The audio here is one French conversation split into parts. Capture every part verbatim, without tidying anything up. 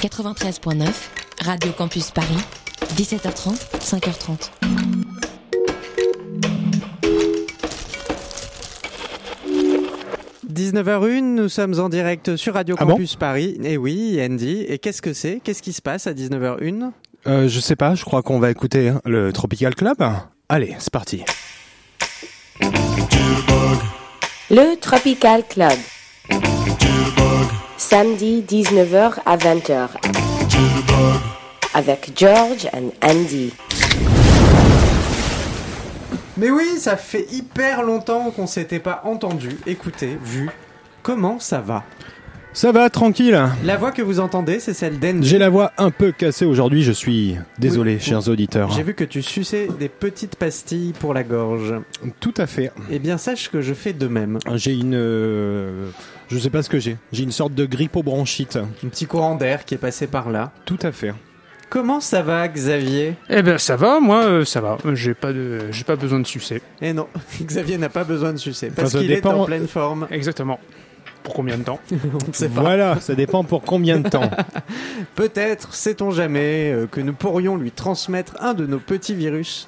quatre-vingt-treize point neuf, Radio Campus Paris, dix-sept heures trente, cinq heures trente. dix-neuf heures une, nous sommes en direct sur Radio Campus ah bon Paris. Et oui, Andy, et qu'est-ce que c'est ? Qu'est-ce qui se passe à dix-neuf heures une ? euh, Je sais pas, je crois qu'on va écouter le Tropical Club. Allez, c'est parti. Le Tropical Club. Samedi dix-neuf heures à vingt heures. Avec George and Andy. Mais oui, ça fait hyper longtemps qu'on s'était pas entendu, écouté, vu. Comment ça va ? Ça va, tranquille. La voix que vous entendez, c'est celle d'Andy. J'ai la voix un peu cassée aujourd'hui, je suis désolé, oui, chers oui. auditeurs. J'ai vu que tu suçais des petites pastilles pour la gorge. Tout à fait. Eh bien, sache que je fais de même. J'ai une... Euh... Je sais pas ce que j'ai. J'ai une sorte de grippobronchite. Un petit courant d'air qui est passé par là. Tout à fait. Comment ça va, Xavier ? Eh ben ça va, moi euh, ça va. J'ai pas de, j'ai pas besoin de sucer. Eh non, Xavier n'a pas besoin de sucer parce enfin, qu'il dépend... est en pleine forme. Exactement. Pour combien de temps ? On ne sait pas. Voilà, ça dépend pour combien de temps. Peut-être, sait-on jamais, euh, que nous pourrions lui transmettre un de nos petits virus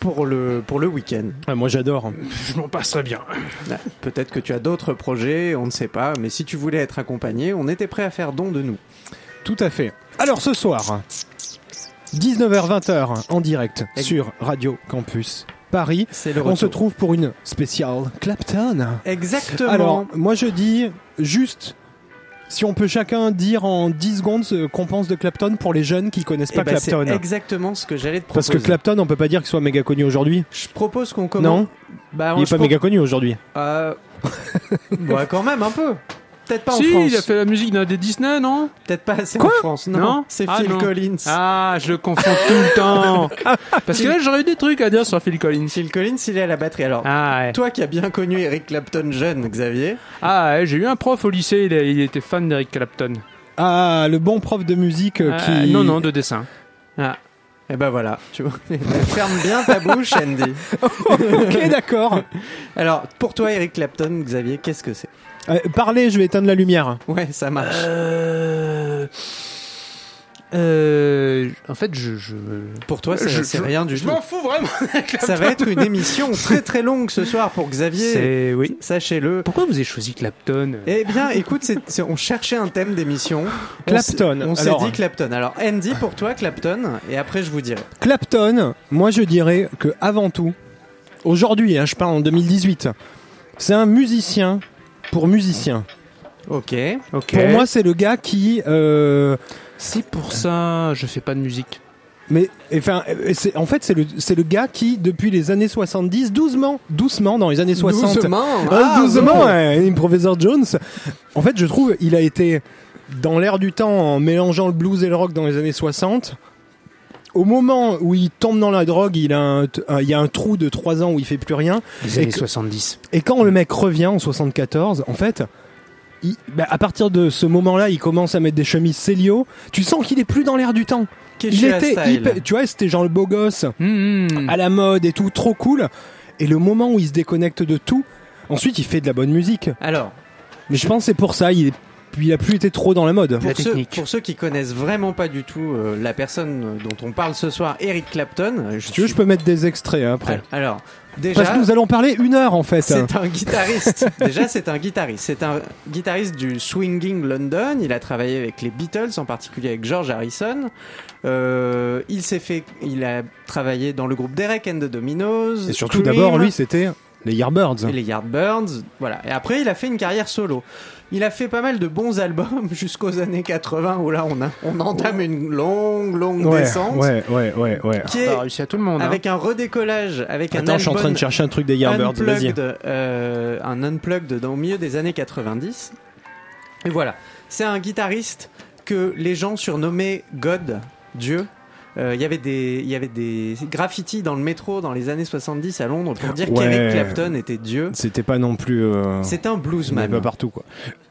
pour le pour le week-end. Ah, moi j'adore. Je m'en passerai bien. Là, peut-être que tu as d'autres projets, on ne sait pas. Mais si tu voulais être accompagné, on était prêt à faire don de nous. Tout à fait. Alors ce soir, dix-neuf heures vingt en direct Exactement. sur Radio Campus Paris. C'est le retour. On se trouve pour une spéciale Clapton. Exactement. Alors moi je dis juste, si on peut chacun dire en dix secondes ce qu'on pense de Clapton pour les jeunes qui connaissent pas eh ben Clapton. C'est exactement ce que j'allais te proposer. Parce que Clapton, on peut pas dire qu'il soit méga connu aujourd'hui. Je propose qu'on commence. Non. Bah, il est pas pro... méga connu aujourd'hui. Euh... bah quand même un peu. Peut-être pas si, en France. Il a fait la musique dans des Disney, non ? Peut-être pas assez Quoi en France, non, non C'est ah Phil non. Collins. Ah, je le confonds tout le temps. Parce que là, j'aurais eu des trucs à dire sur Phil Collins. Phil Collins, il est à la batterie. Alors, ah, ouais. toi qui as bien connu Eric Clapton jeune, Xavier. Ah, ouais, j'ai eu un prof au lycée, il, a, il était fan d'Eric Clapton. Ah, le bon prof de musique euh, ah, qui... Non, non, de dessin. Ah. Et ben voilà, tu vois. Ferme bien ta bouche, Andy. Ok, d'accord. Alors, pour toi, Eric Clapton, Xavier, qu'est-ce que c'est ? Euh, parlez, je vais éteindre la lumière. Ouais, ça marche. Euh... Euh... En fait, je, je... pour toi, ça, je, c'est je, rien du tout. Je m'en fous vraiment. Ça va être une émission très très longue ce soir pour Xavier. C'est... Oui. Sachez-le. Pourquoi vous avez choisi Clapton ? Eh bien, écoute, c'est... C'est... on cherchait un thème d'émission. Clapton. On, s... on Alors... s'est dit Clapton. Alors, Andy, pour toi, Clapton. Et après, je vous dirai. Clapton. Moi, je dirais que avant tout, aujourd'hui, hein, je parle en deux mille dix-huit, c'est un musicien. Pour musicien. Ok. Ok. Pour moi, c'est le gars qui. Euh... C'est pour ça, je fais pas de musique. Mais enfin, c'est, en fait, c'est le c'est le gars qui, depuis les années soixante-dix, doucement, doucement, dans les années soixante, doucement, ah, ah, doucement, ouais, professeur Jones. En fait, je trouve, il a été dans l'air du temps en mélangeant le blues et le rock dans les années soixante. Au moment où il tombe dans la drogue, il a un, il y a un trou de trois ans où il fait plus rien. Les années soixante-dix. Et quand le mec revient en soixante-quatorze, en fait, il, bah à partir de ce moment-là, il commence à mettre des chemises Célio. Tu sens qu'il est plus dans l'air du temps. Il était hyper, tu vois, c'était genre le beau gosse, mmh. à la mode et tout, trop cool. Et le moment où il se déconnecte de tout, ensuite il fait de la bonne musique. Alors, mais je pense que c'est pour ça, il est Puis il a plus été trop dans la mode. Pour, la ceux, pour ceux qui connaissent vraiment pas du tout euh, la personne dont on parle ce soir, Eric Clapton. Si tu veux, je peux mettre des extraits hein, après. Alors, déjà, parce que nous allons parler une heure en fait. C'est un guitariste. Déjà, c'est un guitariste. C'est un guitariste du swinging London. Il a travaillé avec les Beatles, en particulier avec George Harrison. Euh, il s'est fait. Il a travaillé dans le groupe Derek and the Dominoes. Et surtout, Cream. D'abord, lui, c'était les Yardbirds. Et les Yardbirds, voilà. Et après, il a fait une carrière solo. Il a fait pas mal de bons albums jusqu'aux années quatre-vingts où là on, a, on entame ouais. une longue longue ouais, descente ouais, ouais, ouais, ouais. qui est réussi à tout le monde, avec hein. un redécollage avec Attends, un album je suis en train de chercher un truc des Yardbirds unplugged, euh, un unplugged dans, au milieu des années quatre-vingt-dix et voilà, c'est un guitariste que les gens surnommaient God, Dieu. Euh, y avait des, y avait des graffitis dans le métro dans les années soixante-dix à Londres pour dire ouais. qu'Eric Clapton était Dieu. C'était pas non plus. Euh... C'est un bluesman. Pas partout quoi.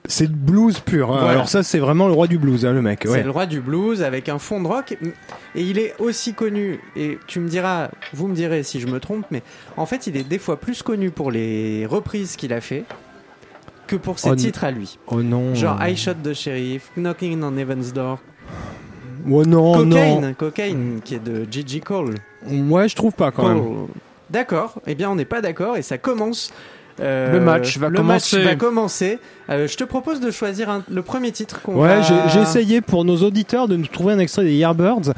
C'est blues pur. Hein. Voilà. Alors ça c'est vraiment le roi du blues, hein, le mec. Ouais. C'est le roi du blues avec un fond de rock et il est aussi connu. Et tu me diras, vous me direz si je me trompe, mais en fait il est des fois plus connu pour les reprises qu'il a fait que pour ses oh titres n- à lui. Oh non. Genre I Shot the Sheriff, Knocking on Heaven's Door. Ouais, non, cocaine, non. Cocaine, qui est de Gigi Cole. Ouais, je trouve pas quand Cole. même. D'accord, eh bien on n'est pas d'accord et ça commence. Euh, le match va le commencer. Match va commencer. Euh, je te propose de choisir un, le premier titre qu'on ouais, va... j'ai, j'ai essayé pour nos auditeurs de nous trouver un extrait des Yardbirds.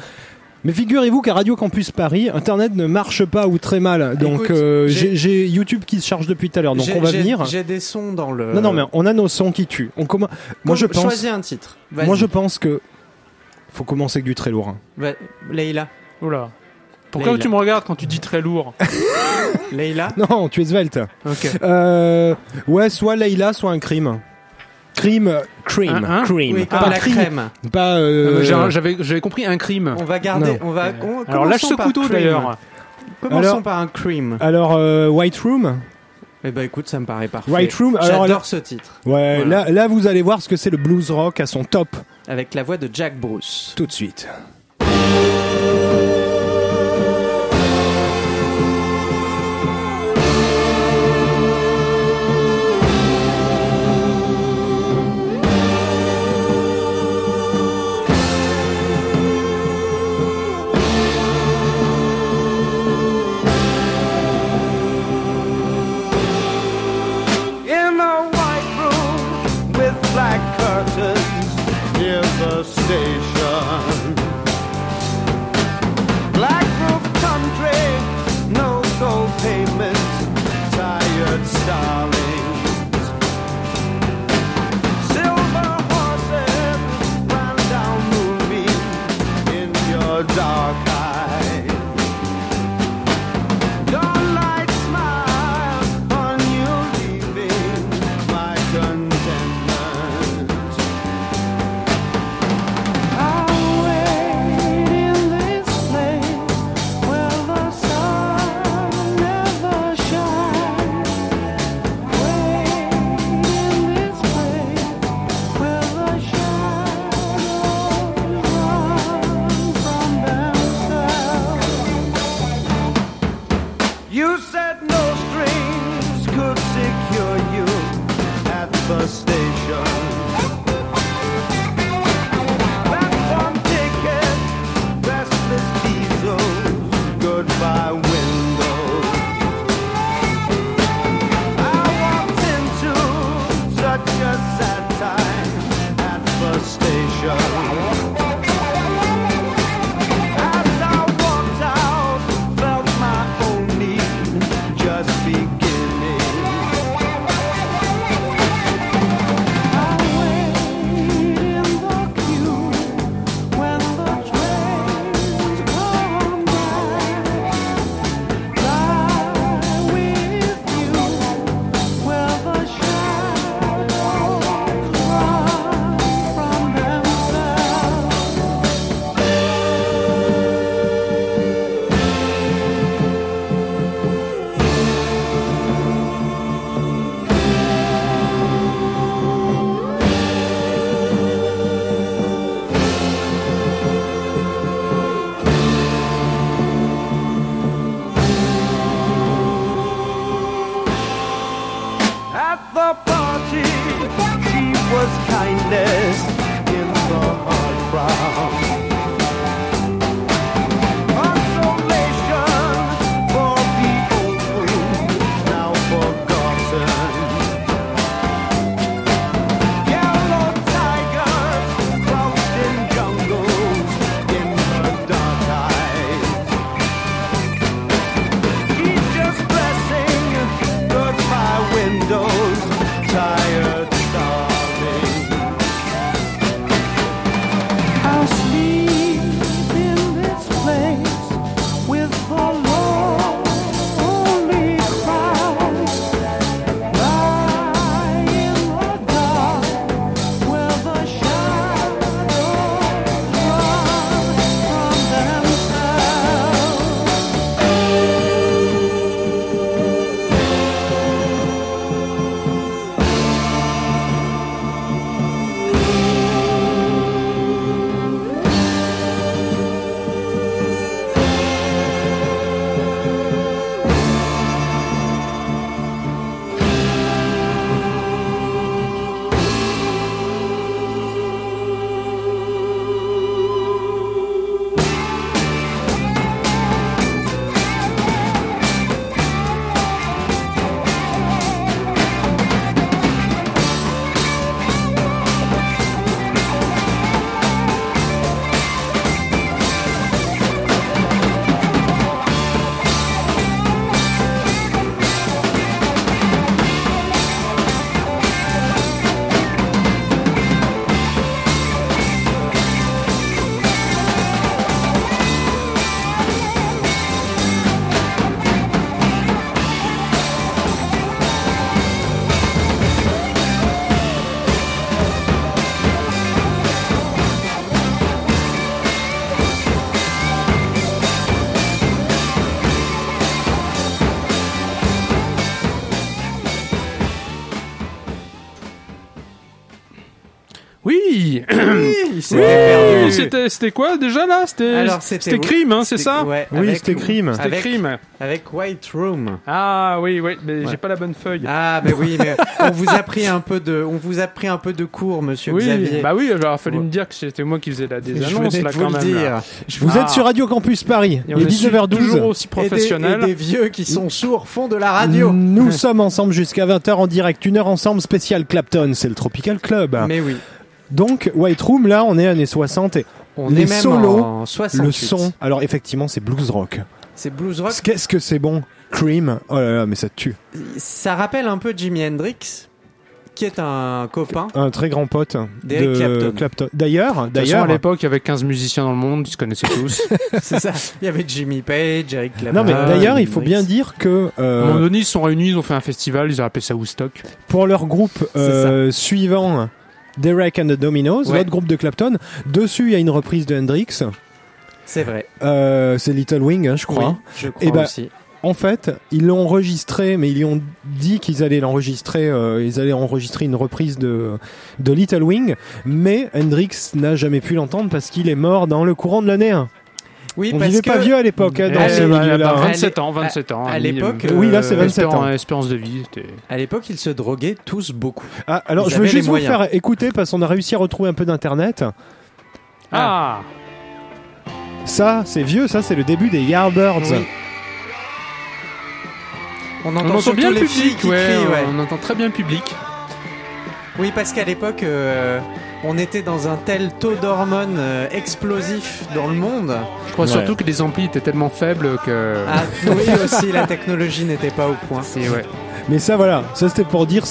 Mais figurez-vous qu'à Radio Campus Paris, Internet ne marche pas ou très mal. Donc Écoute, euh, j'ai... j'ai YouTube qui se charge depuis tout à l'heure. Donc j'ai, on va j'ai, venir. J'ai des sons dans le... Non, non, mais on a nos sons qui tuent. On comm... Moi, je pense... Choisis un titre. Vas-y. Moi, je pense que... Faut commencer avec du très lourd. Bah, Leïla. Oula. Pourquoi Leïla. Tu me regardes quand tu dis très lourd? Leïla? Non, tu es svelte. Ok. Euh, ouais, soit Leïla, soit un crime. Crime, cream, un, un. cream. Oui, comme pas la crime. crème. Pas. Euh... Euh, j'avais, j'avais compris un crime. On va garder. Non. On va. On, alors lâche ce couteau cream. D'ailleurs. Commençons alors, par un crime. Alors euh, White Room. Eh ben écoute, ça me paraît parfait. White Room. J'adore alors, ce titre. Ouais. Voilà. Là, là, vous allez voir ce que c'est le blues rock à son top. Avec la voix de Jack Bruce. Tout de suite. Station. Black roof country, no gold payments, tired starlings. Silver horses ran down moonbeams in your dark eye. Your light smile on you leaving my contentment. il s'était perdu. Oui, c'était, c'était quoi déjà là? C'était, Alors, c'était, c'était Cream, hein, c'est ça? Ouais, oui, avec, c'était Cream. C'était avec, Cream. Avec White Room. Ah oui, oui, mais ouais. J'ai pas la bonne feuille. Ah mais oui, mais on vous a pris un peu de, on vous a pris un peu de cours, monsieur oui, Xavier. Bah oui, il aurait fallu ouais. me dire que c'était moi qui faisais la désannonce là quand même. Là. Vous ah. êtes sur Radio Campus Paris. Il est dix-neuf heures douze. Toujours aussi professionnel. Et des, et des vieux qui sont sourds font de la radio. Nous sommes ensemble jusqu'à vingt heures en direct, une heure ensemble spécial Clapton, c'est le Tropical Club. Mais oui. Donc, White Room, là, on est années soixante et on les est même solos, en soixante-huit. Le son. Alors, effectivement, c'est blues rock. C'est blues rock. Qu'est-ce que c'est bon, Cream. Oh là là, mais ça tue. Ça rappelle un peu Jimi Hendrix, qui est un copain. Un très grand pote. D'Eric Clapton. Clapton. D'ailleurs, d'ailleurs. Façon, à l'époque, il y avait quinze musiciens dans le monde, ils se connaissaient tous. C'est ça. Il y avait Jimmy Page, Eric Clapton. Non, mais d'ailleurs, il faut Hendrix. Bien dire que, euh. À un moment donné, ils se sont réunis, ils ont fait un festival, ils ont appelé ça Woodstock. Pour leur groupe, euh, suivant, Derek and the Dominoes, ouais. L'autre groupe de Clapton. Dessus, il y a une reprise de Hendrix. C'est vrai. Euh, c'est Little Wing, hein, je crois. Oui, je crois et bah, aussi. En fait, ils l'ont enregistré, mais ils lui ont dit qu'ils allaient l'enregistrer. Euh, ils allaient enregistrer une reprise de de Little Wing, mais Hendrix n'a jamais pu l'entendre parce qu'il est mort dans le courant de l'année. Oui, on parce vivait que... pas vieux à l'époque dans euh, ces milieux-là. vingt-sept ans, vingt-sept ans. À l'époque, euh, oui, là c'est vingt-sept ans. Espérance de vie. C'était... À l'époque, ils se droguaient tous beaucoup. Ah, alors ils je veux juste vous moyens. Faire écouter parce qu'on a réussi à retrouver un peu d'internet. Ah. Ça, c'est vieux. Ça, c'est le début des Yardbirds. Oui. On entend, on entend bien le public. Ouais, crient, ouais. On entend très bien le public. Oui, parce qu'à l'époque. Euh... On était dans un tel taux d'hormones euh, explosif dans le monde. Je crois ouais. surtout que les amplis étaient tellement faibles que... Ah oui aussi, la technologie n'était pas au point. Si, ouais. Mais ça voilà, ça c'était pour dire,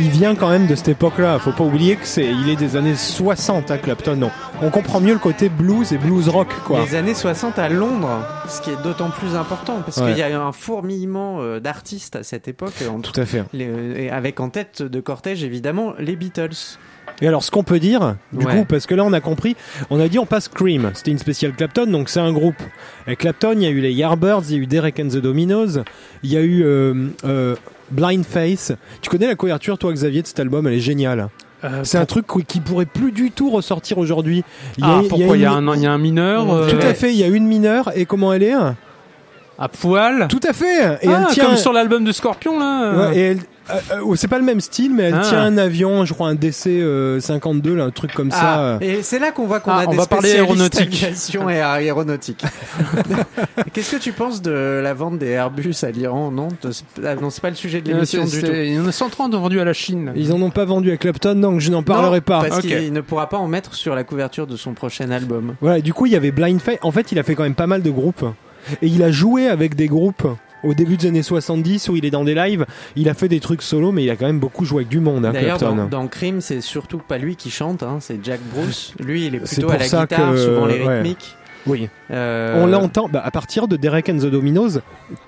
il vient quand même de cette époque-là. Faut pas oublier que c'est, il est des années soixante à Clapton. Non. On comprend mieux le côté blues et blues rock quoi. Les années soixante à Londres, ce qui est d'autant plus important parce ouais. qu'il y a eu un fourmillement euh, d'artistes à cette époque. Entre, Tout à fait. Les, euh, avec en tête de cortège évidemment les Beatles. Et alors, ce qu'on peut dire, du ouais. coup, parce que là, on a compris, on a dit on passe Cream. C'était une spéciale Clapton, donc c'est un groupe. Et Clapton, il y a eu les Yardbirds, il y a eu Derek and the Dominoes, il y a eu euh, euh, Blind Faith. Tu connais la couverture, toi, Xavier, de cet album? Elle est géniale. Euh, c'est pour... un truc qui pourrait plus du tout ressortir aujourd'hui. Il y a, ah, pourquoi il y a, une... y a un, il y a un mineur euh... Tout à fait, il y a une mineure, et comment elle est? À poil. Tout à fait. Et ah, elle tient... comme sur l'album de Scorpion, là. Ouais, et elle... Euh, euh, c'est pas le même style, mais elle ah. tient un avion, je crois un D C cinquante-deux, là, un truc comme ah. ça. Et c'est là qu'on voit qu'on ah, a on des spécialistes aviation et aéronautique. Qu'est-ce que tu penses de la vente des Airbus à l'Iran? Non, non, c'est pas le sujet de l'émission c'est, du c'est... tout. Il y en a cent trente vendus à la Chine. Ils en ont pas vendu à Clapton, donc je n'en parlerai non, pas. Parce okay. qu'il ne pourra pas en mettre sur la couverture de son prochain album. Voilà. Du coup, il y avait Blind Faith. En fait, il a fait quand même pas mal de groupes, et il a joué avec des groupes. Au début des années soixante-dix, où il est dans des lives, il a fait des trucs solo, mais il a quand même beaucoup joué avec du monde. Hein, d'ailleurs, dans, dans Cream, c'est surtout pas lui qui chante, hein, c'est Jack Bruce. Lui, il est plutôt à la guitare, que... souvent les rythmiques. Ouais. Oui. Euh... On l'entend bah, à partir de Derek and the Dominoes,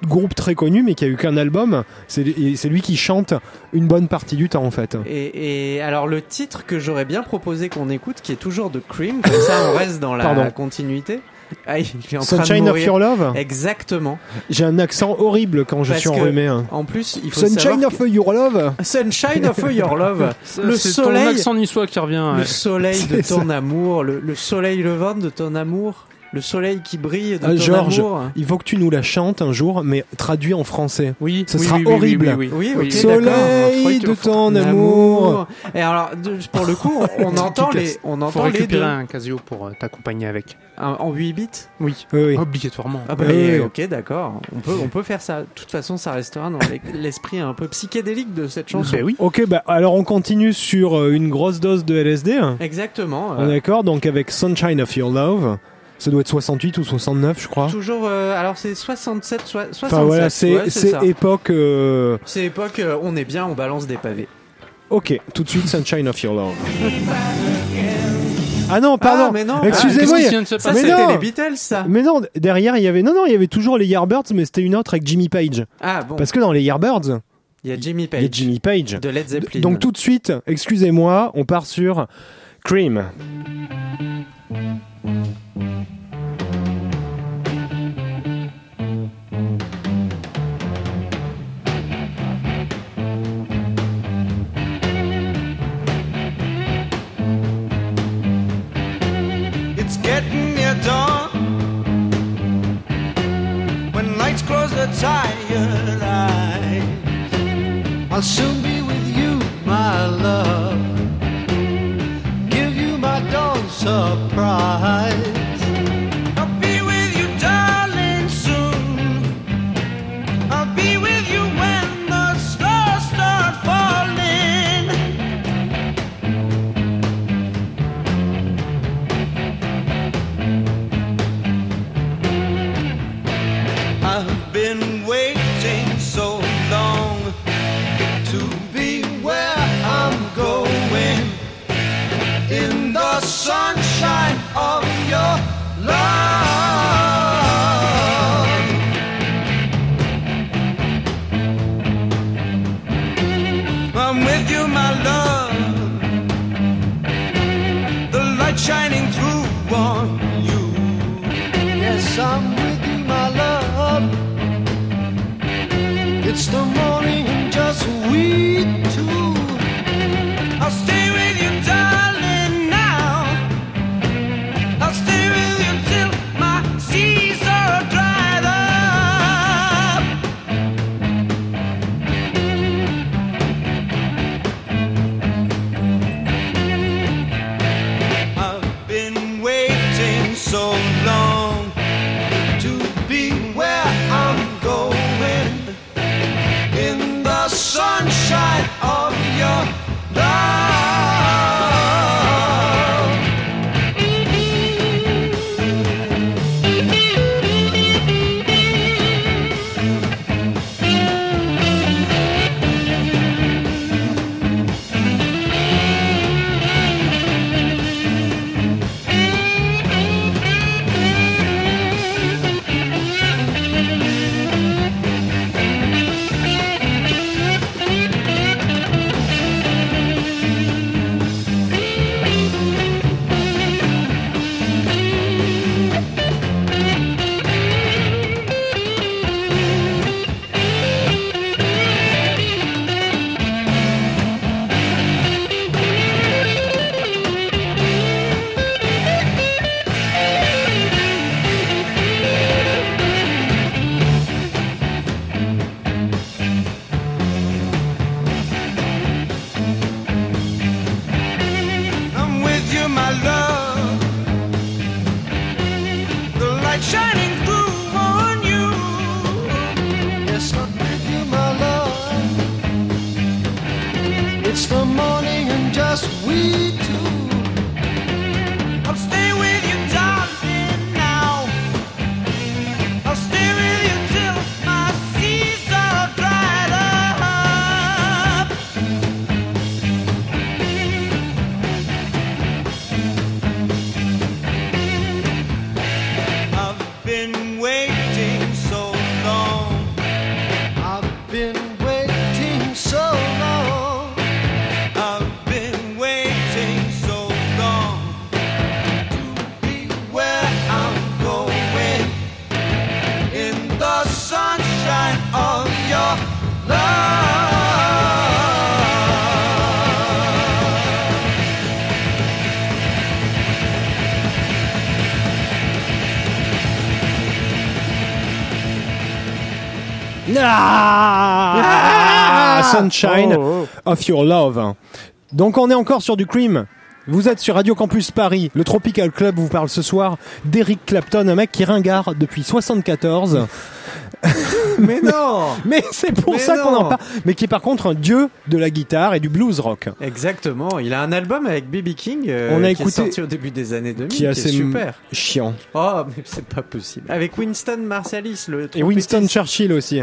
groupe très connu, mais qui a eu qu'un album. C'est, c'est lui qui chante une bonne partie du temps, en fait. Et, et alors, le titre que j'aurais bien proposé qu'on écoute, qui est toujours de Cream, comme ça, on reste dans la Pardon. continuité. Ah, il est en Sunshine train de of Your Love. Exactement. J'ai un accent horrible quand je Parce suis enrhumé. Hein. En plus, il faut Sunshine of que... Your Love. Sunshine of Your Love. Le c'est soleil. Ton accent niçois qui revient. Ouais. Le soleil de c'est ton ça. amour. Le, le soleil levant de ton amour. Le soleil qui brille de ah, ton George, amour. Il faut que tu nous la chantes un jour, mais traduit en français. Oui. Ce oui, sera oui, horrible. Oui, oui, oui. oui okay, soleil de ton amour. amour. Et alors, pour le coup, on entend les, on entend les deux. Un Casio pour t'accompagner avec. En huit bits ? Oui. Oui, oui. Obligatoirement. Ah bah, oui, oui, oui. Ok, d'accord. On peut, on peut faire ça. De toute façon, ça restera dans l'esprit un peu psychédélique de cette chanson. Bah oui. Ok, bah, alors on continue sur une grosse dose de L S D. Exactement. Euh... D'accord, donc avec Sunshine of Your Love. Ça doit être soixante-huit ou soixante-neuf, je crois. Toujours, euh, alors c'est soixante-sept, soixante-sept. Enfin voilà, c'est, ouais, c'est, c'est époque. Euh... C'est époque, euh, on est bien, on balance des pavés. Ok, tout de suite, Sunshine of Your Love. Ah non, pardon. Ah, non. Excusez-moi. Ah, ça mais c'était non. les Beatles, ça. Mais non, derrière il y avait non non, il y avait toujours les Yardbirds, mais c'était une autre avec Jimmy Page. Ah bon. Parce que dans les Yardbirds, il y a Jimmy Page. Il y a Jimmy Page de Led Zeppelin. Donc tout de suite, excusez-moi, on part sur Cream. getting it done. When nights close the tired eyes, I'll soon be with you, my love. Give you my dawn surprise. It's the morning and just we two. I'll stay with you, darling, now. I'll stay with you till my seas are dried up. I've been waiting so long to be where I'm going. Sunshine of your love. Ah, Sunshine oh, oh. of Your Love. Donc on est encore sur du Cream. Vous êtes sur Radio Campus Paris. Le Tropical Club vous parle ce soir d'Eric Clapton, un mec qui ringarde depuis soixante-quatorze. Mais non. Mais c'est pour mais ça non. qu'on en parle. Mais qui est par contre un dieu de la guitare et du blues rock. Exactement. Il a un album avec B B King euh, On a qui écouté... est sorti au début des années deux mille, qui est, qui est super chiant. Oh, mais c'est pas possible. Avec Wynton Marsalis, le et Winston Churchill aussi.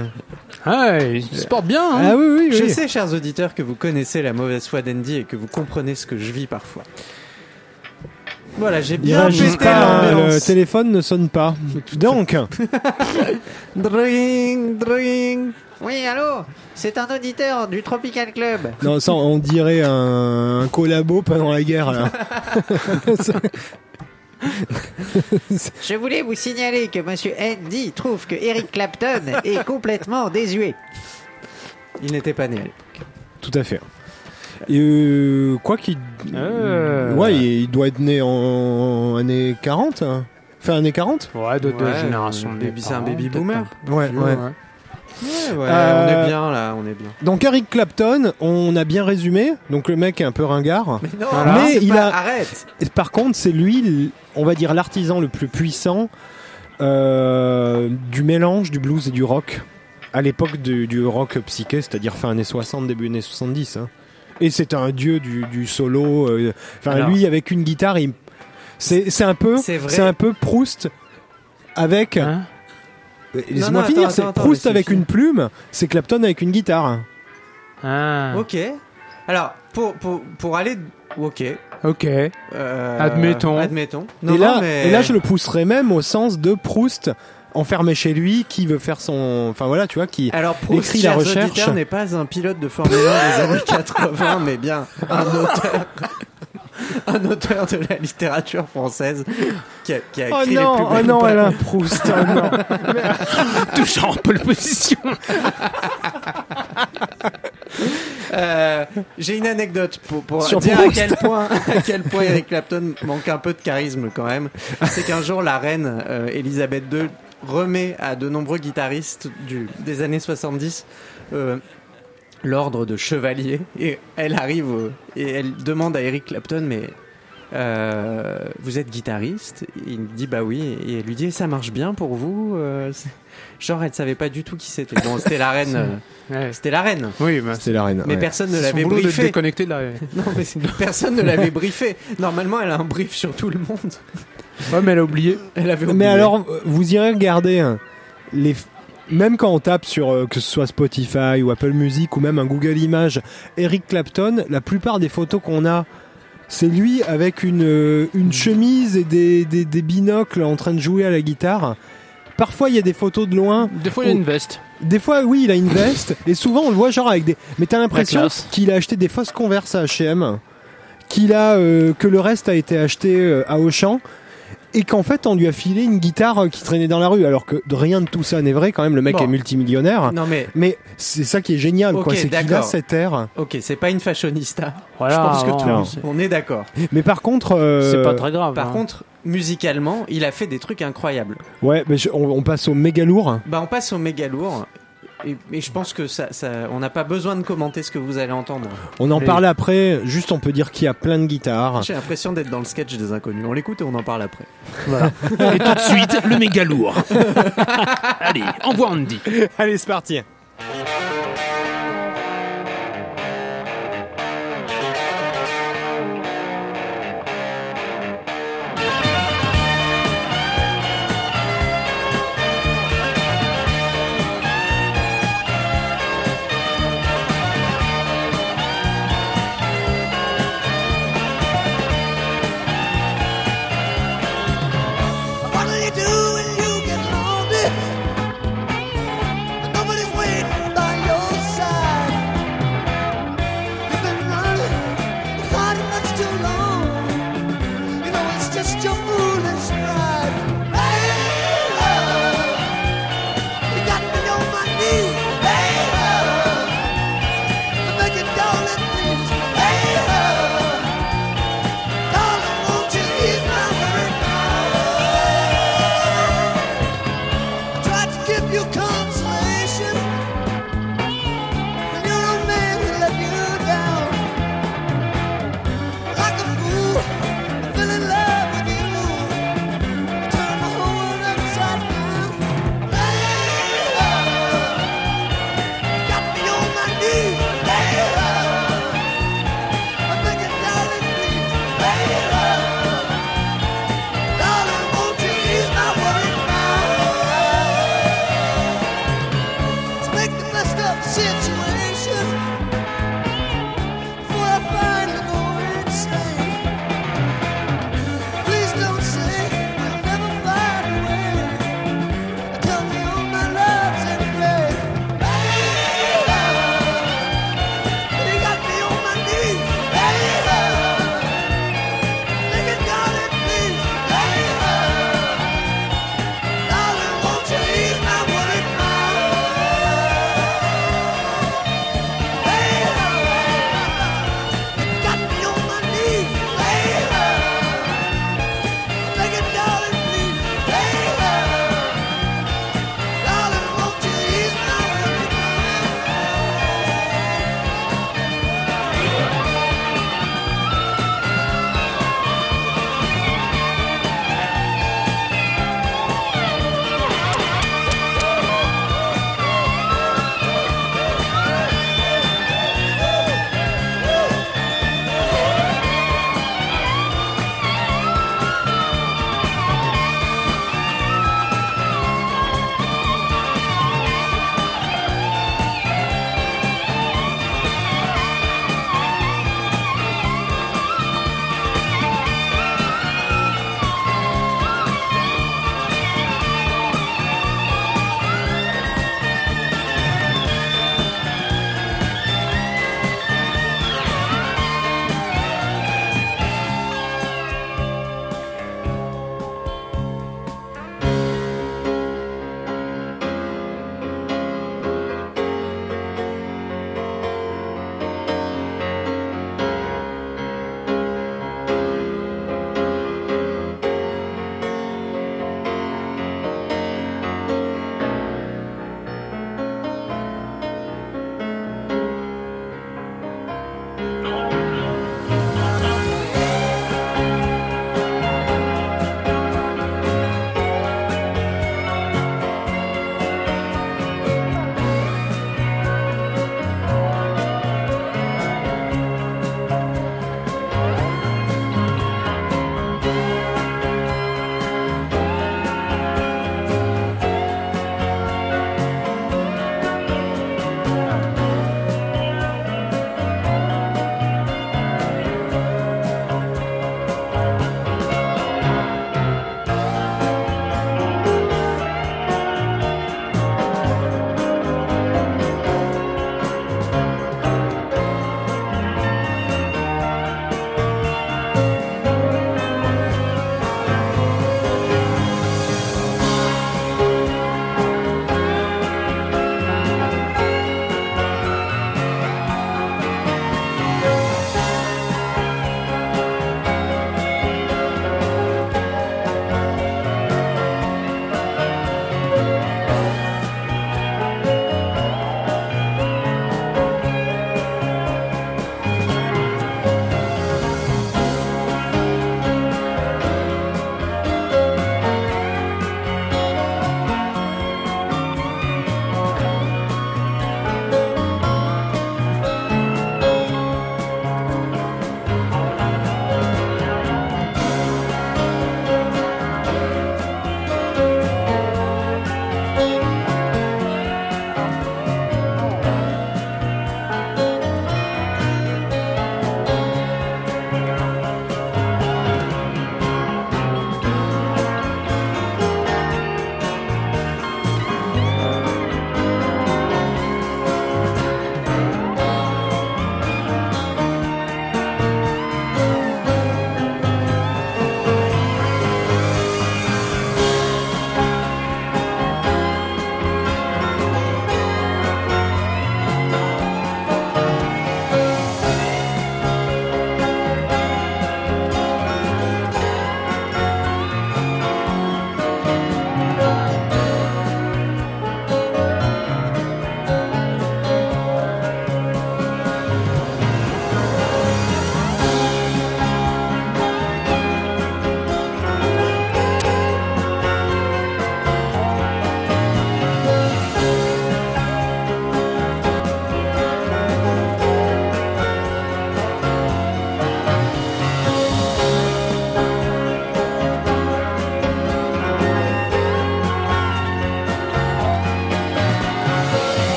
Ah, il se porte bien. Hein. Ah oui, oui, oui. Je sais, chers auditeurs, que vous connaissez la mauvaise foi d'Andy et que vous comprenez ce que je vis parfois. Voilà, j'ai bien pété l'ambiance. Le téléphone ne sonne pas. Donc. Dring, dring. Oui, allô. C'est un auditeur du Tropical Club. Non, ça, on dirait un, un collabo pendant la guerre, là. Je voulais vous signaler que Monsieur Andy trouve que Eric Clapton est complètement désuet. Il n'était pas né à l'époque. Tout à fait. Euh, quoi qu'il... Euh... Ouais, il doit être né en, en années quarante. Hein. Enfin, années quarante. Ouais, de deux générations. C'est un baby boomer. Ouais, ouais. ouais. Ouais, ouais, euh, on est bien là, on est bien. Donc Eric Clapton, on a bien résumé. Donc le mec est un peu ringard. Mais non, voilà. mais il pas, a. Arrête. Par contre, c'est lui, on va dire l'artisan le plus puissant euh, du mélange du blues et du rock à l'époque du, du rock psyché, c'est-à-dire fin années soixante, début années soixante-dix. Hein. Et c'est un dieu du, du solo. Enfin, euh, lui avec une guitare, il... c'est, c'est un peu, c'est, c'est un peu Proust avec. Hein Laisse-moi finir, attends, c'est attends, Proust attends, avec une plume, c'est Clapton avec une guitare. Ah. Ok. Alors, pour, pour, pour aller... Ok. Ok. Euh, admettons. Admettons. Non, et, là, non, mais... et là, je le pousserais même au sens de Proust enfermé chez lui, qui veut faire son... Enfin voilà, tu vois, qui Alors, Proust, écrit la recherche. Alors Proust, n'est pas un pilote de Formule un des années quatre-vingts, mais bien un auteur... un auteur de la littérature française qui a, qui a oh écrit non, les plus belles. Oh non, elle a un Proust. Oh non. Toujours en pole position. euh, j'ai une anecdote pour, pour dire Proust. à quel point à quel point Eric Clapton manque un peu de charisme quand même. C'est qu'un jour la reine euh, Elisabeth deux remet à de nombreux guitaristes du, des années soixante-dix euh, l'ordre de chevalier, et elle arrive au, et elle demande à Eric Clapton, mais euh, vous êtes guitariste? Il dit bah oui, et elle lui dit ça marche bien pour vous? euh, genre elle savait pas du tout qui c'était. Bon, c'était la reine. ouais. C'était la reine. Oui, bah, c'était la reine. Mais ouais. personne ne c'est l'avait briefé. De déconnecter de la... non, mais personne ne l'avait briefé. Normalement, elle a un brief sur tout le monde. Ouais, mais elle a oublié. Elle avait oublié. Mais alors, vous irez regarder hein, les. Même quand on tape sur euh, que ce soit Spotify ou Apple Music ou même un Google Images, Eric Clapton, la plupart des photos qu'on a, c'est lui avec une, euh, une chemise et des, des, des binocles en train de jouer à la guitare. Parfois, il y a des photos de loin. Des fois, où... il a une veste. Des fois, oui, il a une veste. Et souvent, on le voit genre avec des... Mais t'as l'impression qu'il a acheté des fausses Converse à H et M, qu'il a, euh, que le reste a été acheté euh, à Auchan. Et qu'en fait, on lui a filé une guitare qui traînait dans la rue, alors que rien de tout ça n'est vrai. Quand même, le mec bon. est multimillionnaire. Non mais, mais c'est ça qui est génial, okay, quoi. C'est d'accord. qu'il a cette air. Ok, c'est pas une fashionista. Voilà, je pense que non, tout non. on est d'accord. Mais par contre, euh, c'est pas très grave. Par hein. contre, musicalement, il a fait des trucs incroyables. Ouais, mais je, on, on passe au méga lourd. Bah, on passe au méga lourd. Et, et je pense que ça, ça on n'a pas besoin de commenter ce que vous allez entendre. On en et... parle après, juste on peut dire qu'il y a plein de guitares. J'ai l'impression d'être dans le sketch des Inconnus. On l'écoute et on en parle après. Voilà. Et tout de suite, le méga lourd. Allez, envoie Andy. Allez, c'est parti.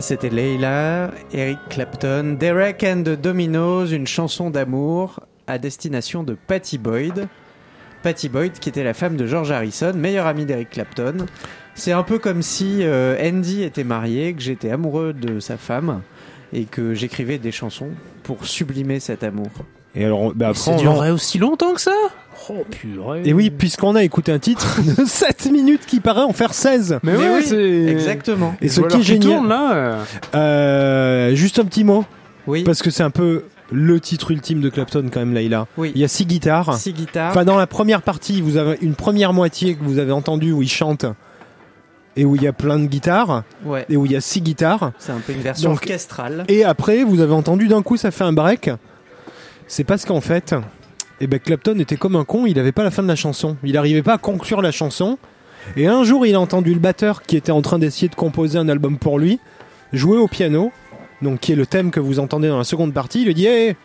C'était Leila, Eric Clapton, Derek and the Dominoes, une chanson d'amour à destination de Pattie Boyd. Pattie Boyd, qui était la femme de George Harrison, meilleure amie d'Eric Clapton. C'est un peu comme si euh, Andy était marié, que j'étais amoureux de sa femme et que j'écrivais des chansons pour sublimer cet amour. Et alors, bah après, ça durerait on... aussi longtemps que ça ? Oh purée. Et oui, puisqu'on a écouté un titre de sept minutes qui paraît en faire seize. Mais, Mais oui, oui, c'est... exactement. Et ce qui est génial... tourne, là. Euh, juste un petit mot. Oui. Parce que c'est un peu... le titre ultime de Clapton quand même, Leïla. Oui. Il y a six guitares. Six guitares. Enfin, dans la première partie, vous avez une première moitié que vous avez entendue où il chante et où il y a plein de guitares. Ouais. Et où il y a six guitares. C'est un peu une version Donc, orchestrale. Et après, vous avez entendu d'un coup, ça fait un break. C'est parce qu'en fait, eh ben, Clapton était comme un con. Il n'avait pas la fin de la chanson. Il n'arrivait pas à conclure la chanson. Et un jour, il a entendu le batteur qui était en train d'essayer de composer un album pour lui jouer au piano. Donc qui est le thème que vous entendez dans la seconde partie. Il lui dit hey,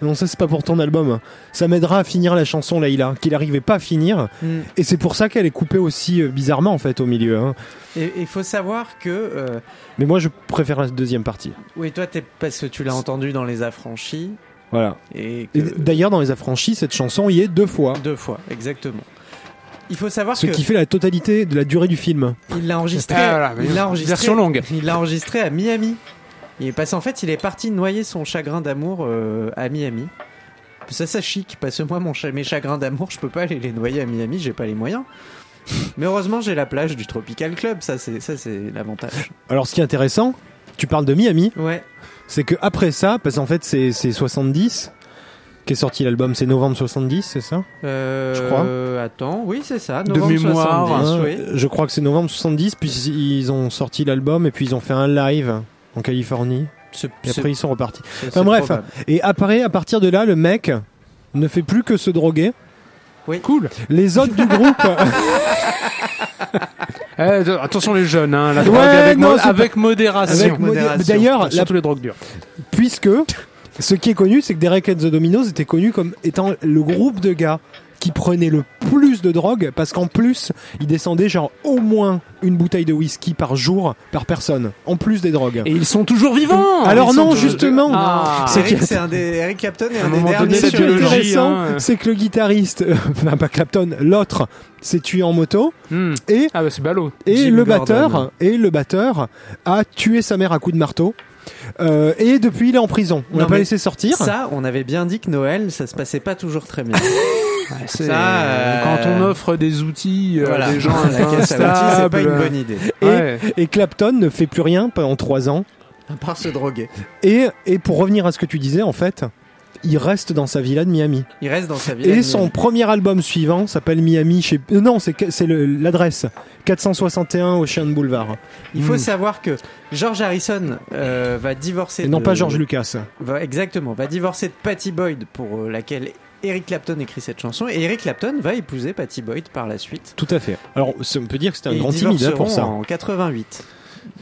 non, ça c'est pas pour ton album. Ça m'aidera à finir la chanson, Leïla, qu'il n'arrivait pas à finir. Mm. Et c'est pour ça qu'elle est coupée aussi euh, bizarrement en fait au milieu. Hein. Et il faut savoir que... Euh... Mais moi je préfère la deuxième partie. Oui, toi t'es... parce que tu l'as entendu dans Les Affranchis. Voilà. Et, que... Et d'ailleurs dans Les Affranchis, cette chanson y est deux fois. Deux fois, exactement. Il faut savoir Ce que qui fait la totalité de la durée du film. Il l'a enregistré, ah, voilà, il l'a enregistré... version longue. Il l'a enregistré à Miami. Et parce qu'en fait, il est parti noyer son chagrin d'amour euh, à Miami. Ça, ça chic, parce que moi, mon ch- mes chagrins d'amour, je peux pas aller les noyer à Miami, j'ai pas les moyens. Mais heureusement, j'ai la plage du Tropical Club, ça c'est, ça, c'est l'avantage. Alors, ce qui est intéressant, tu parles de Miami, ouais. C'est qu'après ça, parce qu'en fait, c'est, c'est soixante-dix qu'est sorti l'album, c'est novembre soixante-dix, c'est ça euh, Je crois. Euh, attends, oui, c'est ça, novembre de mémoire, soixante-dix. Hein, oui. Je crois que c'est novembre soixante-dix, puis ils ont sorti l'album et puis ils ont fait un live. En Californie. C'est, et après, c'est, ils sont repartis. C'est, enfin c'est bref. Probable. Et après, à partir de là, le mec ne fait plus que se droguer. Oui. Cool. Les autres du groupe. eh, attention les jeunes, hein, la drogue ouais, avec, non, mo- avec, modération. avec modération. D'ailleurs, la... surtout les drogues dures. Puisque ce qui est connu, c'est que Derek and the Dominoes était connu comme étant le groupe de gars qui prenaient le plus de drogue parce qu'en plus, ils descendaient genre au moins une bouteille de whisky par jour, par personne, en plus des drogues. Et ils sont toujours vivants. Alors non, justement, de... ah, c'est Eric, c'est un des... Eric Clapton est un, un des derniers. Ce qui est intéressant, hein, c'est que le guitariste, enfin pas Clapton, l'autre, s'est tué en moto mm. et, ah bah c'est ballot. et Jim le Gordon. batteur et le batteur a tué sa mère à coups de marteau. Euh, et depuis, il est en prison. On non, l'a pas laissé sortir. Ça, on avait bien dit que Noël, ça se passait pas toujours très bien. C'est ça, euh, quand on offre des outils euh, voilà. des gens à la caisse à outils, c'est pas une bonne idée. Et, ouais. et Clapton ne fait plus rien pendant trois ans à part se droguer. Et, et pour revenir à ce que tu disais, en fait, il reste dans sa villa de Miami. Il reste dans sa villa. Et de son Miami. Premier album suivant s'appelle Miami chez non, c'est c'est le, l'adresse quatre cent soixante et un Ocean Boulevard. Il faut hmm. savoir que George Harrison euh, va divorcer et non de... pas George Lucas. Va, exactement, va divorcer de Pattie Boyd pour euh, laquelle Eric Clapton écrit cette chanson et Eric Clapton va épouser Pattie Boyd par la suite. Tout à fait. Alors, on peut dire que c'était un et grand timide pour ça. En quatre-vingt-huit.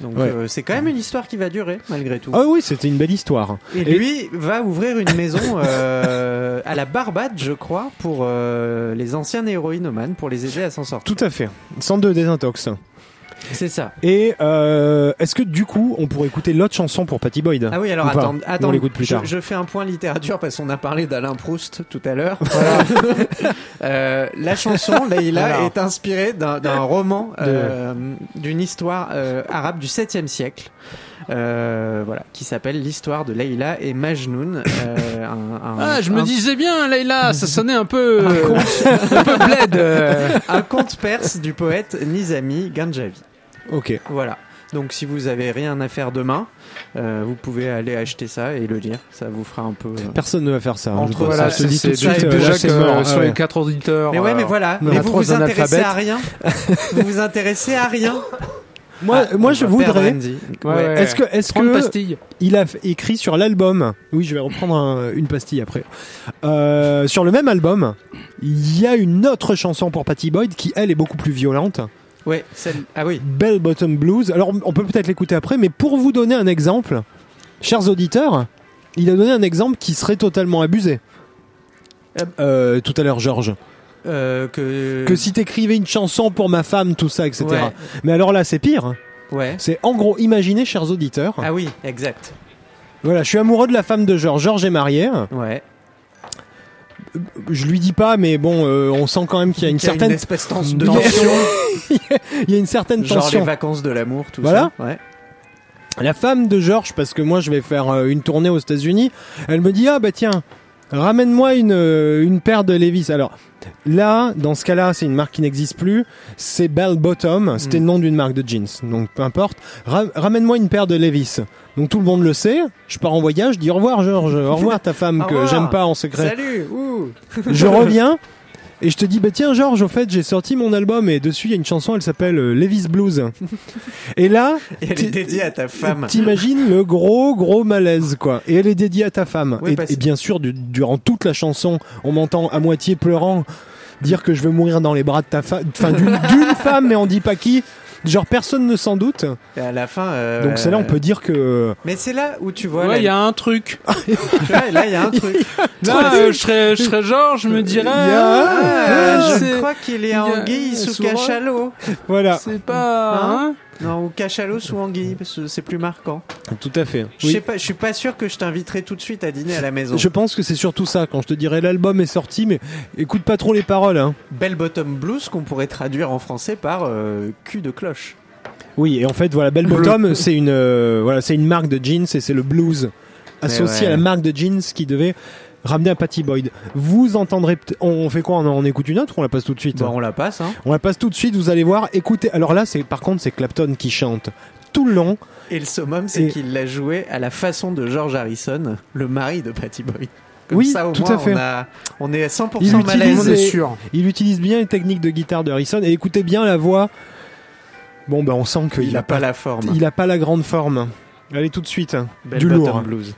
Donc ouais. euh, c'est quand même une histoire qui va durer malgré tout. Ah oui, c'était une belle histoire. Et, et lui va ouvrir une maison euh, à la Barbade, je crois, pour euh, les anciens héroïnomanes, pour les aider à s'en sortir. Tout à fait. Centre de désintox. C'est ça. Et euh, est-ce que du coup on pourrait écouter l'autre chanson pour Pattie Boyd? Ah oui, alors attends, attends, on l'écoute plus tard. Je, je fais un point littérature parce qu'on a parlé d'Alain Proust tout à l'heure. Voilà. euh, la chanson Leïla alors. est inspirée d'un, d'un roman, euh, de... d'une histoire euh, arabe du septième siècle, euh, voilà, qui s'appelle l'histoire de Leïla et Majnoun. Euh, un, un, ah, je un... me disais bien, Leïla, ça sonnait un peu, un, conte... un peu bled. Euh... Un conte perse du poète Nizami Ganjavi. Ok. Voilà. Donc si vous avez rien à faire demain, euh, vous pouvez aller acheter ça et le lire. Ça vous fera un peu. Euh... Personne ne va faire ça. Entre voilà, ça se dit tout de suite. Déjà que euh, sur ouais. les quatre auditeurs. Mais ouais, mais voilà. Euh, mais vous vous intéressez à rien. vous vous intéressez à rien. Moi, ah, moi, je voudrais. Ouais, ouais. Est-ce que, est-ce Prends que il a écrit sur l'album? Oui, je vais reprendre un, une pastille après. Euh, sur le même album, il y a une autre chanson pour Pattie Boyd qui, elle, est beaucoup plus violente. Ouais, celle... ah oui. Bell Bottom Blues. Alors, on peut peut-être l'écouter après, mais pour vous donner un exemple, chers auditeurs, il a donné un exemple qui serait totalement abusé. Euh, tout à l'heure, Georges. Euh, que... que si t'écrivais une chanson pour ma femme, tout ça, et cetera. Ouais. Mais alors là, c'est pire. Ouais. C'est en gros, imaginez, chers auditeurs. Ah oui, exact. Voilà, je suis amoureux de la femme de George. George est marié. Ouais. Je lui dis pas, mais bon, euh, on sent quand même qu'il y a une il y a certaine une espèce de tension. Il y a une certaine tension. Genre les vacances de l'amour, tout voilà. ça. Voilà. Ouais. La femme de George, parce que moi je vais faire une tournée aux États-Unis, elle me dit ah bah tiens, ramène-moi une une paire de Levi's. Alors là, dans ce cas-là, c'est une marque qui n'existe plus. C'est Bell Bottom. C'était mmh. le nom d'une marque de jeans. Donc peu importe. Ra- ramène-moi une paire de Levi's. Donc tout le monde le sait. Je pars en voyage. Dis au revoir George. Au revoir ta femme que j'aime pas en secret. Salut. Ouh. Je reviens. Et je te dis, bah tiens, Georges, au fait, j'ai sorti mon album et dessus, il y a une chanson, elle s'appelle euh, Levi's Blues. Et là. Et elle est dédiée à ta femme. T'imagines le gros, gros malaise, quoi. Et elle est dédiée à ta femme. Oui, et, et bien sûr, du, durant toute la chanson, on m'entend à moitié pleurant dire que je veux mourir dans les bras de ta femme. Enfin, d'une, d'une femme, mais on dit pas qui. Genre, personne ne s'en doute. Et à la fin. Euh... Donc, c'est là, on peut dire que. Mais c'est là où tu vois. Ouais, il la... y a un truc. là, là, il y a un truc. Là, euh, je serais, je serais genre, je me dirais. A... Ah, ah, je crois qu'il est a... anguille sous souvent... cachalot. Voilà. C'est pas. Hein non, ou cachalot sous anguille, parce que c'est plus marquant. Tout à fait. Je sais oui. pas, je suis pas sûr que je t'inviterai tout de suite à dîner à la maison. Je pense que c'est surtout ça, quand je te dirai l'album est sorti, mais écoute pas trop les paroles, hein. Bell Bottom Blues, qu'on pourrait traduire en français par euh, cul de cloche. Oui, et en fait, voilà, Bell Bottom, c'est une, euh, voilà, c'est une marque de jeans et c'est le blues associé ouais. à la marque de jeans qui devait ramener à Pattie Boyd. Vous entendrez, on fait quoi, on, on écoute une autre ou on la passe tout de suite? Bah, on la passe, hein. On la passe tout de suite, vous allez voir, écoutez. Alors là, c'est, par contre, c'est Clapton qui chante tout le long. Et le summum, c'est et... qu'il l'a joué à la façon de George Harrison, le mari de Pattie Boyd. Comme oui, ça, au tout moins, à fait. On, a, on est à cent pour cent mal à l'aise, c'est sûr. Il utilise bien les techniques de guitare de Harrison et écoutez bien la voix. Bon, ben, on sent qu'il il a, a pas, pas la forme. Il a pas la grande forme. Allez, tout de suite. Bell du Bottom lourd. Blues.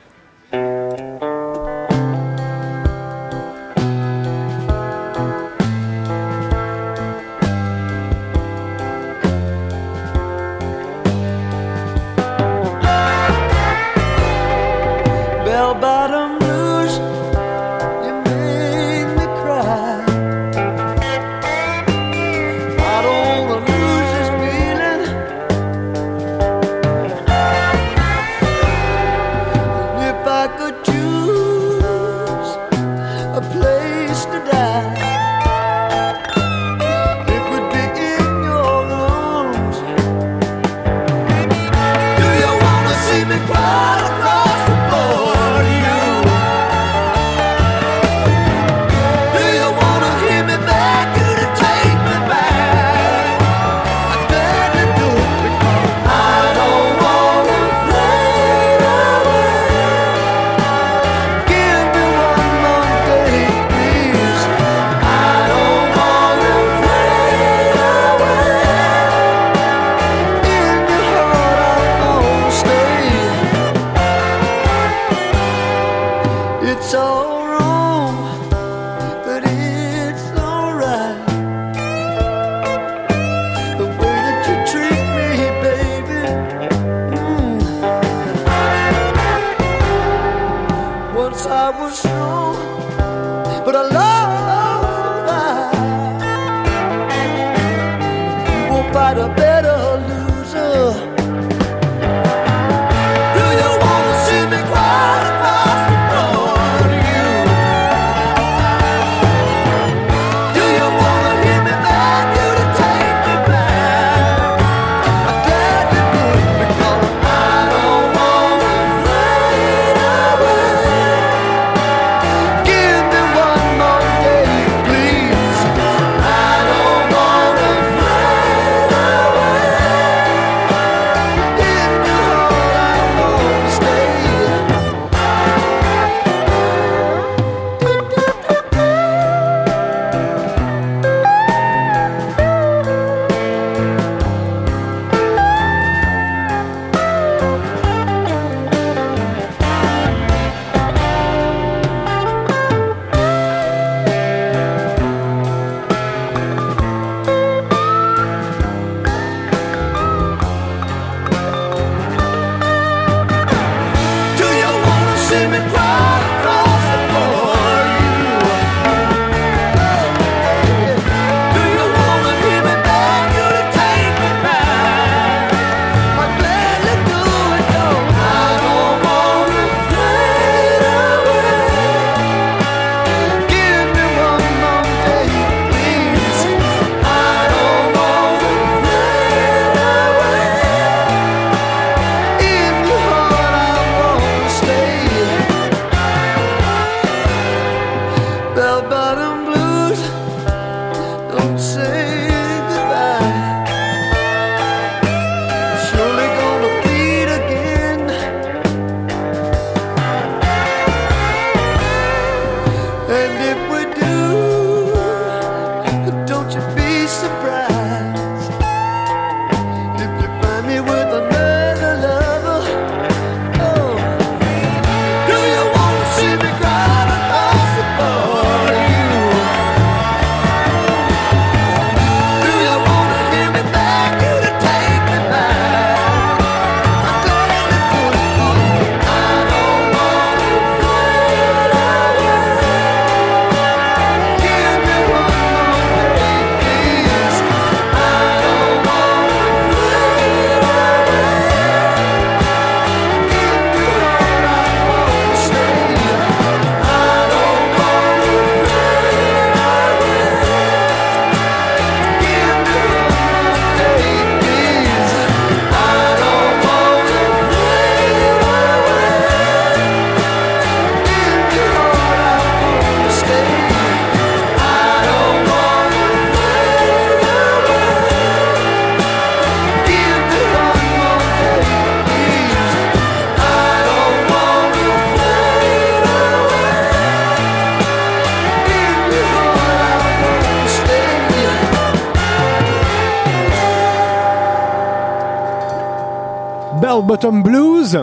Bell Bottom Blues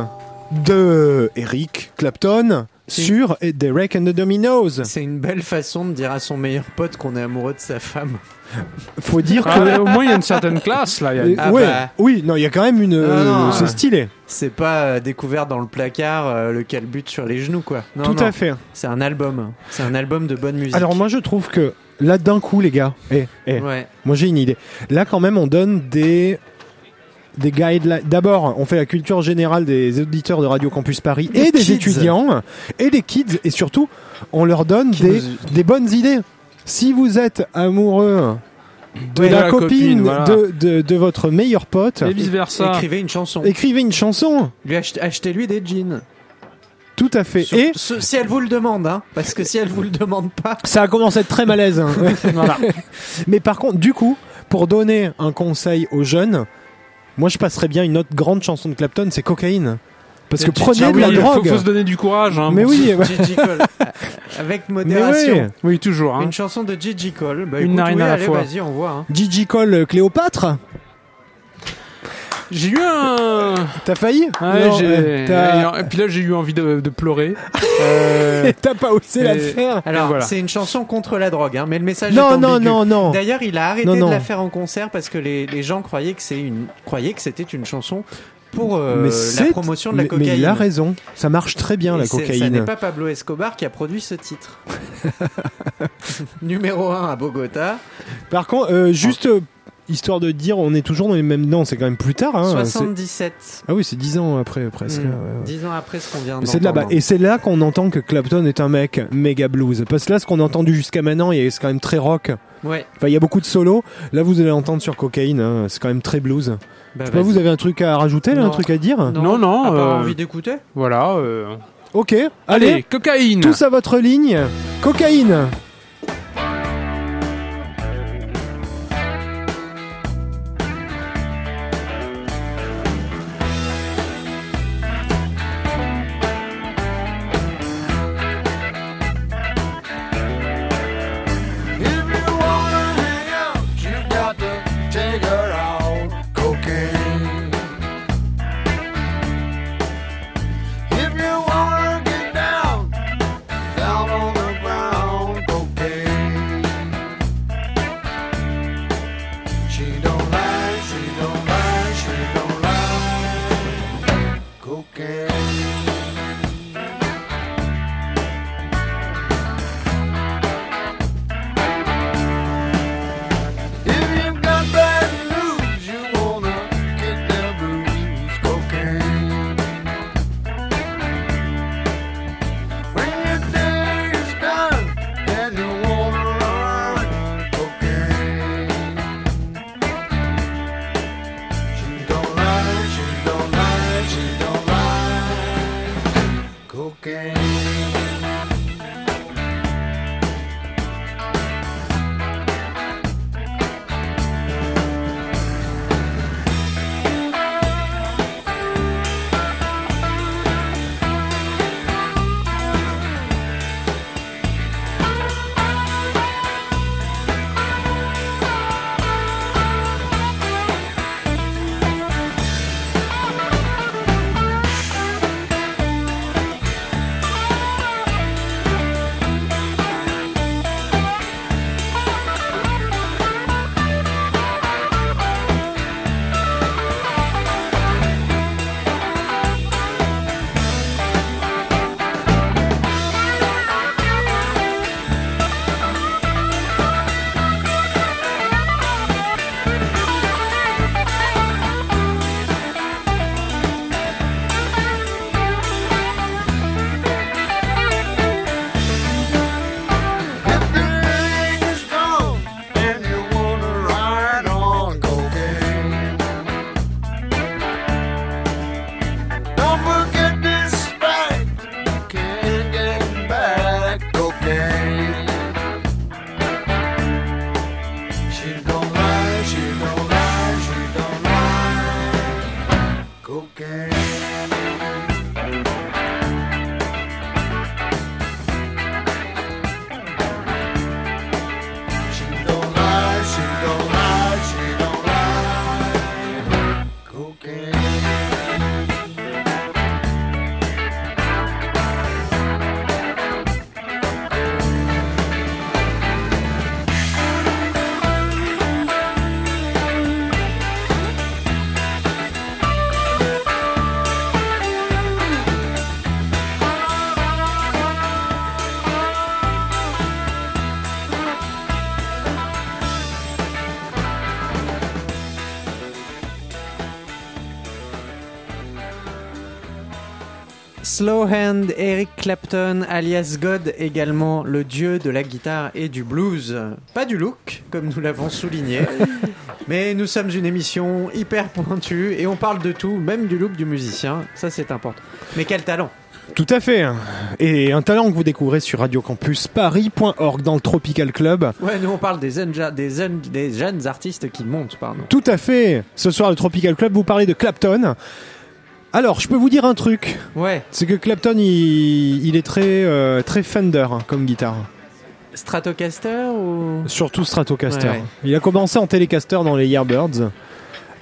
de Eric Clapton sur une... Derek and the Dominoes. C'est une belle façon de dire à son meilleur pote qu'on est amoureux de sa femme. Faut dire que ah, au moins il y a une certaine classe là. Une... Ah, ouais, bah... oui, non, il y a quand même une. Ah, non, c'est stylé. C'est pas euh, découvert dans le placard euh, le calbut sur les genoux quoi. Non, Tout non. à fait. C'est un album. C'est un album de bonne musique. Alors moi je trouve que là d'un coup les gars, hey, hey, ouais. moi j'ai une idée. Là quand même on donne des. Des guidelines. D'abord, on fait la culture générale des auditeurs de Radio Campus Paris et les des kids. étudiants et des kids. Et surtout, on leur donne des, des bonnes idées. Si vous êtes amoureux de, de la, la copine, copine voilà. de, de, de votre meilleur pote, et vice-versa. Écrivez une chanson. Écrivez une chanson. Lui ach- achetez-lui des jeans. Tout à fait. Sur, et ce, si elle vous le demande, hein, parce que si elle vous le demande pas, ça commence à être très malaise. Hein. voilà. Mais par contre, du coup, pour donner un conseil aux jeunes. Moi, je passerais bien une autre grande chanson de Clapton, c'est Cocaïne. Parce que prenez ah oui, de la drogue. Il faut, faut se donner du courage. Hein, mais bon, oui. Gigi Cole. Avec modération. Oui. oui, toujours. Hein. Une chanson de Gigi Cole. Bah, une écoute, narine oui, à la allez, fois. Vas-y, on voit. Hein. Gigi Cole, Cléopâtre. J'ai eu un. T'as failli ? Ouais, non, j'ai. T'as... Et puis là, j'ai eu envie de, de pleurer. euh... Et t'as pas osé et... la faire. Alors, voilà. C'est une chanson contre la drogue, hein, mais le message non, est ambigu. Non, non, non. D'ailleurs, il a arrêté non, non. de la faire en concert parce que les, les gens croyaient que, c'est une... croyaient que c'était une chanson pour euh, la promotion de la cocaïne. Mais il a raison. Ça marche très bien, et la cocaïne. Ça n'est pas Pablo Escobar qui a produit ce titre. Numéro un à Bogota. Par contre, euh, juste. Euh, Histoire de dire, on est toujours dans les mêmes... Non, c'est quand même plus tard. Hein, soixante-dix-sept. C'est... Ah oui, c'est dix ans après, presque. Mmh, dix ans après ce qu'on vient d'entendre. C'est de là-bas. Et c'est là qu'on entend que Clapton est un mec méga blues. Parce que là, ce qu'on a entendu jusqu'à maintenant, c'est quand même très rock. Ouais. Enfin, il y a beaucoup de solos. Là, vous allez entendre sur Cocaïne. Hein, c'est quand même très blues. Bah, je sais pas, vous avez un truc à rajouter, là, un truc à dire ? Non, non. non ah, euh... envie d'écouter ? Voilà. Euh... Ok. Allez, allez, Cocaïne. Tous à votre ligne. Cocaïne. Okay. Slow Hand, Eric Clapton, alias God, également le dieu de la guitare et du blues. Pas du look, comme nous l'avons souligné, mais nous sommes une émission hyper pointue et on parle de tout, même du look du musicien, ça c'est important. Mais quel talent! Tout à fait. Et un talent que vous découvrez sur radio campus paris point org dans le Tropical Club. Ouais, nous on parle des jeunes, des jeunes, des jeunes artistes qui montent, pardon. Tout à fait. Ce soir, le Tropical Club, vous parlez de Clapton. Alors, je peux vous dire un truc. Ouais. C'est que Clapton, il, il est très, euh, très Fender comme guitare. Stratocaster ou... Surtout Stratocaster. Ouais, ouais. Il a commencé en Telecaster dans les Yardbirds.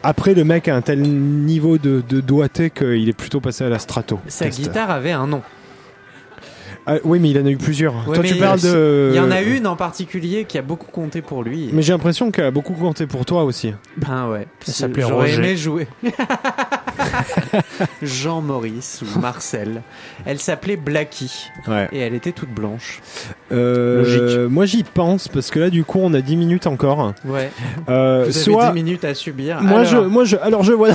Après, le mec a un tel niveau de, de doigté qu'il est plutôt passé à la strato. Sa Caster. Guitare avait un nom. Euh, oui, mais il en a eu plusieurs. Ouais, Toi, tu parles a, de... Il y en a une en particulier qui a beaucoup compté pour lui. Mais j'ai l'impression qu'elle a beaucoup compté pour toi aussi. Ben ouais. Ça s'appelait Roger. J'aurais aimé jouer. Jean-Maurice ou Marcel. Elle s'appelait Blackie. Ouais. Et elle était toute blanche. Euh, Logique. Moi, j'y pense parce que là, du coup, on a dix minutes encore. Ouais. Euh, Vous soit... avez dix minutes à subir. Moi, alors... je, moi, je, alors je vois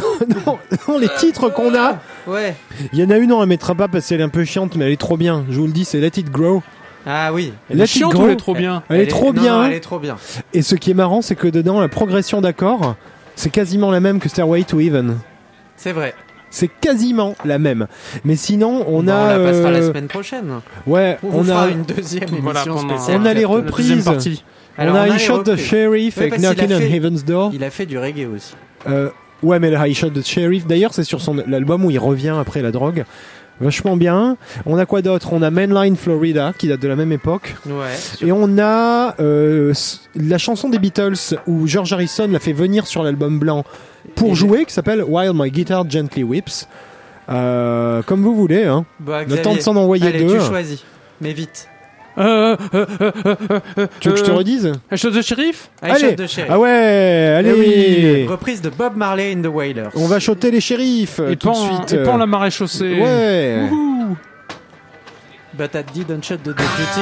dans, dans les titres qu'on a. Ouais. Il y en a une, on la mettra pas parce qu'elle est un peu chiante, mais elle est trop bien. Je vous le dis, c'est Let It Grow. Ah oui. Elle est chiante ou elle est trop bien? Elle, elle, elle est trop non, bien. Non, elle est trop bien. Et ce qui est marrant, c'est que dedans, la progression d'accords, c'est quasiment la même que Stairway to Heaven. C'est vrai. C'est quasiment la même. Mais sinon, on bah, a... On la passera euh... la semaine prochaine. Ouais, on, on fera a... une deuxième émission voilà, spéciale. On a les reprises. Alors, on, a on a une shot de Sheriff ouais, avec Knocking on fait... Heaven's Door. Il a fait du reggae aussi. Euh, ouais, mais la high shot de Sheriff, d'ailleurs, c'est sur son... l'album où il revient après la drogue. Vachement bien. On a quoi d'autre? On a Mainline Florida, qui date de la même époque. Ouais. Et on a euh, la chanson des Beatles, où George Harrison l'a fait venir sur l'album blanc pour et jouer, qui s'appelle While My Guitar Gently Weeps. Euh, comme vous voulez. Hein. Bah, le Xavier, temps de s'en envoyer allez, deux. Tu choisis, mais vite. Euh, euh, euh, euh, euh, tu veux que je te redise? Un shot de shérif? Un shot de shérif. Ah ouais, allez oui. Reprise de Bob Marley and the Wailers. On va shotter les shérifs et tout pan, de suite. Et pan la marée chaussée. Ouais. Wouhou. But I didn't shot the deputy.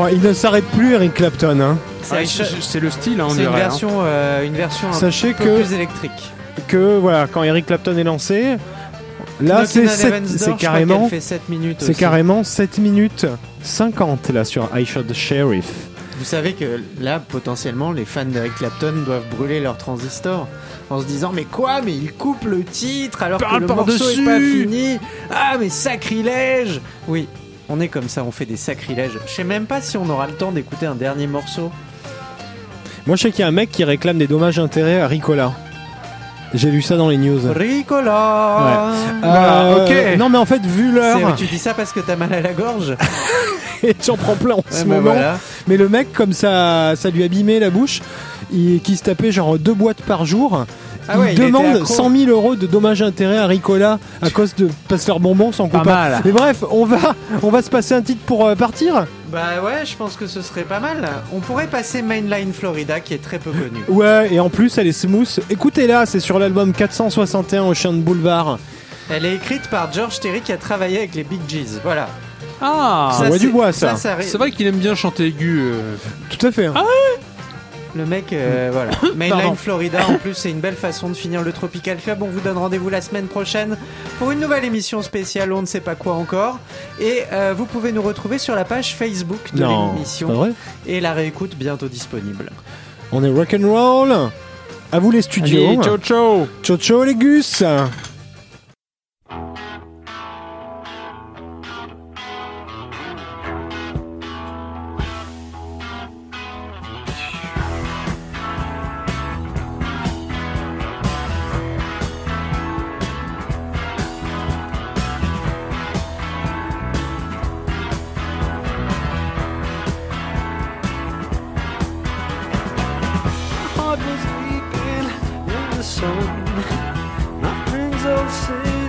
Bon, il ne s'arrête plus, Eric Clapton. Hein. C'est, ah, ch- c'est le style, hein, on c'est dirait. C'est une version, hein. euh, une version un Sachez peu que, plus électrique. Que voilà, quand Eric Clapton est lancé, là c'est, sept, c'est carrément, fait sept minutes c'est carrément sept minutes cinquante là sur I Shot the Sheriff. Vous savez que là, potentiellement, les fans d'Eric Clapton doivent brûler leur transistor en se disant « Mais quoi ? Mais il coupe le titre alors Parle que le morceau n'est pas fini ! Ah, mais sacrilège !» Oui, on est comme ça, on fait des sacrilèges. Je sais même pas si on aura le temps d'écouter un dernier morceau. Moi, je sais qu'il y a un mec qui réclame des dommages-intérêts à Ricola. J'ai lu ça dans les news. Ricola ouais. euh, voilà, ok. Non, mais en fait, vu l'heure... C'est, tu dis ça parce que t'as mal à la gorge. Et tu en prends plein en ouais, ce bah moment. Voilà. Mais le mec, comme ça, ça lui abîmait la bouche, il, qui se tapait genre deux boîtes par jour, ah il ouais, demande il cent mille euros de dommages-intérêts à Ricola à tu... cause de Pasteur Bonbon sans coupable. Mais bref, on va, on va se passer un titre pour euh, partir. Bah ouais, je pense que ce serait pas mal. On pourrait passer Mainline Florida qui est très peu connue. Ouais, et en plus elle est smooth. Écoutez-la, c'est sur l'album quatre cent soixante et un Ocean Boulevard. Elle est écrite par George Terry qui a travaillé avec les Bee Gees. Voilà. Ah, ça, ouais, du bois ça. Ça, ça ri... C'est vrai qu'il aime bien chanter aigu. Euh... Tout à fait. Ah ouais. Le mec, euh, voilà. Mainline Florida, en plus, c'est une belle façon de finir le Tropical Club. On vous donne rendez-vous la semaine prochaine pour une nouvelle émission spéciale, on ne sait pas quoi encore. Et euh, vous pouvez nous retrouver sur la page Facebook de non, l'émission. Et la réécoute bientôt disponible. On est rock'n'roll. À vous les studios. Allez, ciao, ciao. Ciao, ciao les gus. Sun, nothing's all the same.